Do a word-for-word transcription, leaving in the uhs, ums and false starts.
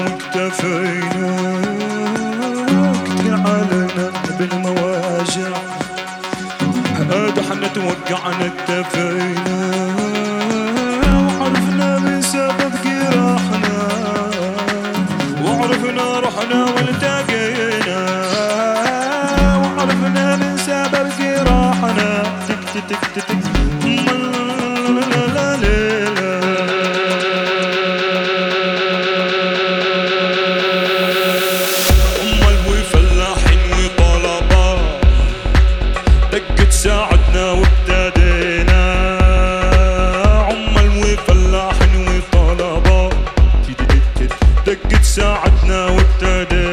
ودفيناك تقعلنا بالمواجع هاد حنتوقعنا اتفينا وعرفنا من سبب جراحنا وعرفنا رحنا والتقينا وعرفنا من سبب جراحنا تك تك تك تك ساعدنا وابتدينا عمال وفلاحين وطلبة دقت ساعدنا وابتدينا.